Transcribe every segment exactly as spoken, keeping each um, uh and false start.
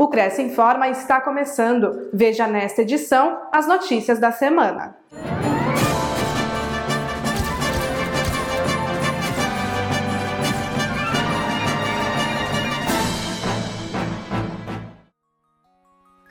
O Cresce Informa está começando. Veja nesta edição as notícias da semana.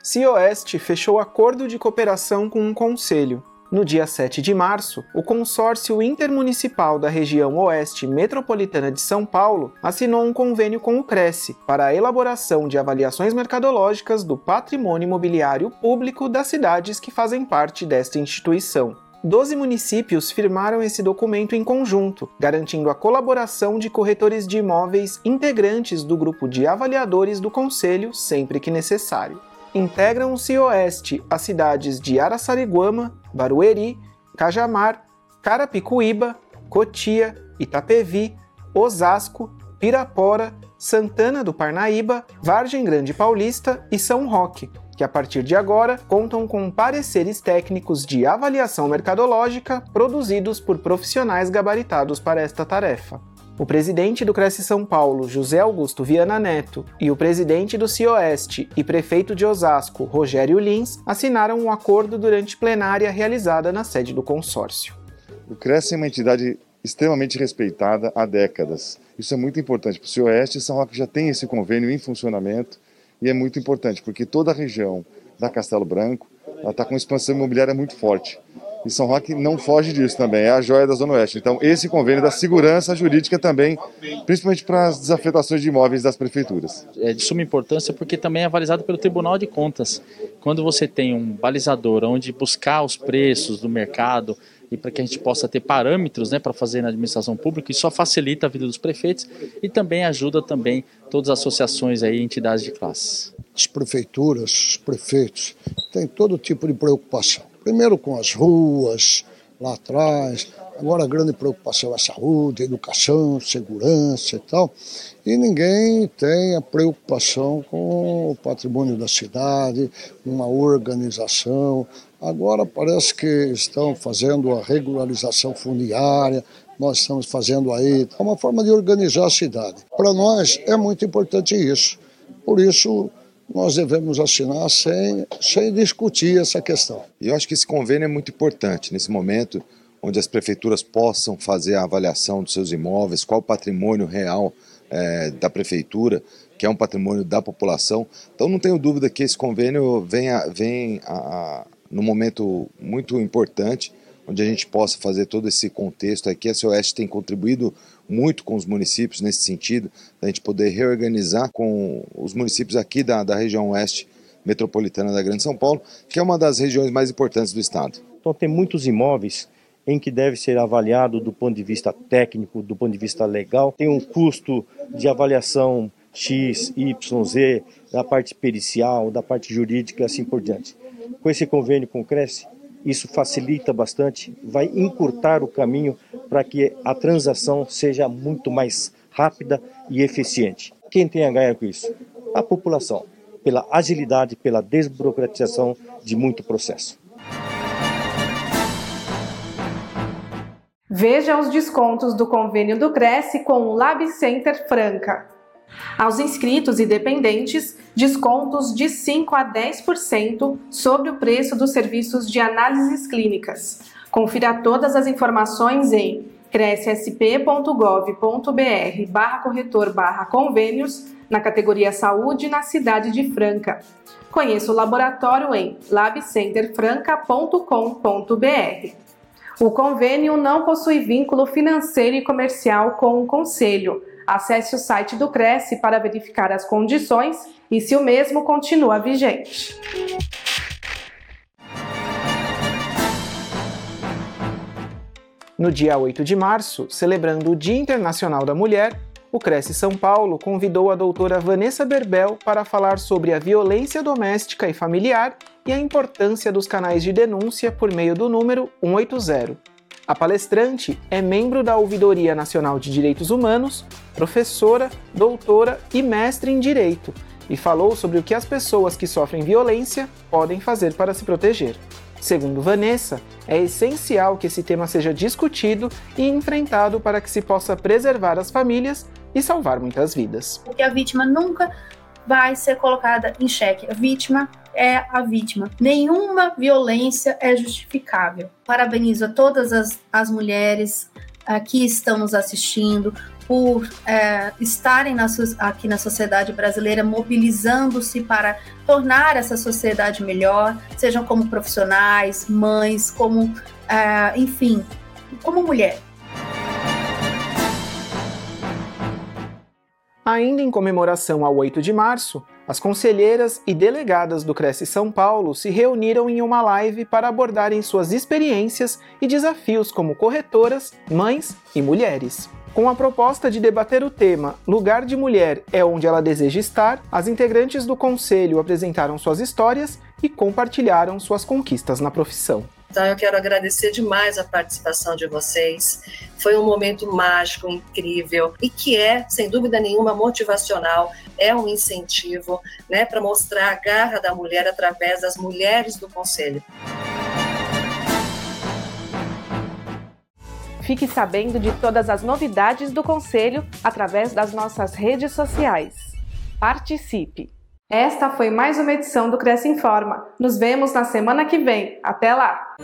CIOeste fechou acordo de cooperação com um conselho. No dia sete de março, o Consórcio Intermunicipal da Região Oeste Metropolitana de São Paulo assinou um convênio com o CRECI para a elaboração de avaliações mercadológicas do patrimônio imobiliário público das cidades que fazem parte desta instituição. Doze municípios firmaram esse documento em conjunto, garantindo a colaboração de corretores de imóveis integrantes do grupo de avaliadores do Conselho sempre que necessário. Integram o CIOeste as cidades de Araçariguama, Barueri, Cajamar, Carapicuíba, Cotia, Itapevi, Osasco, Pirapora, Santana do Parnaíba, Vargem Grande Paulista e São Roque, que a partir de agora contam com pareceres técnicos de avaliação mercadológica produzidos por profissionais gabaritados para esta tarefa. O presidente do Cresce São Paulo, José Augusto Viana Neto, e o presidente do CIOeste e prefeito de Osasco, Rogério Lins, assinaram um acordo durante plenária realizada na sede do consórcio. O Cresce é uma entidade extremamente respeitada há décadas. Isso é muito importante para o CIOeste. São Roque já tem esse convênio em funcionamento e é muito importante porque toda a região da Castelo Branco está com expansão imobiliária muito forte. E São Roque não foge disso também, é a joia da Zona Oeste. Então, esse convênio da segurança jurídica também, principalmente para as desafetações de imóveis das prefeituras. É de suma importância porque também é balizado pelo Tribunal de Contas. Quando você tem um balizador onde buscar os preços do mercado e para que a gente possa ter parâmetros, né, para fazer na administração pública, isso só facilita a vida dos prefeitos e também ajuda também todas as associações e entidades de classe. As prefeituras, os prefeitos, têm todo tipo de preocupação. Primeiro com as ruas lá atrás, agora a grande preocupação é a saúde, a educação, segurança e tal. E ninguém tem a preocupação com o patrimônio da cidade, uma organização. Agora parece que estão fazendo a regularização fundiária, nós estamos fazendo aí, é uma forma de organizar a cidade. Para nós é muito importante isso, por isso nós devemos assinar sem, sem discutir essa questão. E eu acho que esse convênio é muito importante nesse momento, onde as prefeituras possam fazer a avaliação dos seus imóveis, qual o patrimônio real é, da prefeitura, que é um patrimônio da população. Então não tenho dúvida que esse convênio vem, a, vem a, a, num momento muito importante, onde a gente possa fazer todo esse contexto aqui. A CIOeste tem contribuído muito com os municípios nesse sentido, a gente poder reorganizar com os municípios aqui da, da região oeste metropolitana da Grande São Paulo, que é uma das regiões mais importantes do estado. Então tem muitos imóveis em que deve ser avaliado do ponto de vista técnico, do ponto de vista legal, tem um custo de avaliação X, Y, Z, da parte pericial, da parte jurídica e assim por diante. Com esse convênio com o Cresce, isso facilita bastante, vai encurtar o caminho para que a transação seja muito mais rápida e eficiente. Quem tem a ganhar com isso? A população, pela agilidade, pela desburocratização de muito processo. Veja os descontos do convênio do Cresce com o Lab Center Franca. Aos inscritos e dependentes, descontos de cinco a dez por cento sobre o preço dos serviços de análises clínicas. Confira todas as informações em crecisp ponto gov ponto br barra corretor barra convênios na categoria Saúde na cidade de Franca. Conheça o laboratório em lab center franca ponto com ponto br. O convênio não possui vínculo financeiro e comercial com o Conselho. Acesse o site do Cresce para verificar as condições e se o mesmo continua vigente. No dia oito de março, celebrando o Dia Internacional da Mulher, o Cresce São Paulo convidou a doutora Vanessa Berbel para falar sobre a violência doméstica e familiar e a importância dos canais de denúncia por meio do número um oito zero. A palestrante é membro da Ouvidoria Nacional de Direitos Humanos, professora, doutora e mestre em Direito, e falou sobre o que as pessoas que sofrem violência podem fazer para se proteger. Segundo Vanessa, é essencial que esse tema seja discutido e enfrentado para que se possa preservar as famílias e salvar muitas vidas. Porque a vítima nunca vai ser colocada em xeque. A vítima é a vítima. Nenhuma violência é justificável. Parabenizo a todas as, as mulheres uh, que estão nos assistindo por uh, estarem na, aqui na sociedade brasileira, mobilizando-se para tornar essa sociedade melhor, sejam como profissionais, mães, como, uh, enfim, como mulher. Ainda em comemoração ao oito de março, as conselheiras e delegadas do Cresce São Paulo se reuniram em uma live para abordarem suas experiências e desafios como corretoras, mães e mulheres. Com a proposta de debater o tema Lugar de Mulher é onde ela deseja estar, as integrantes do conselho apresentaram suas histórias e compartilharam suas conquistas na profissão. Então eu quero agradecer demais a participação de vocês, foi um momento mágico, incrível e que é, sem dúvida nenhuma, motivacional, é um incentivo, né, para mostrar a garra da mulher através das mulheres do Conselho. Fique sabendo de todas as novidades do Conselho através das nossas redes sociais. Participe! Esta foi mais uma edição do Cresce Informa. Nos vemos na semana que vem. Até lá!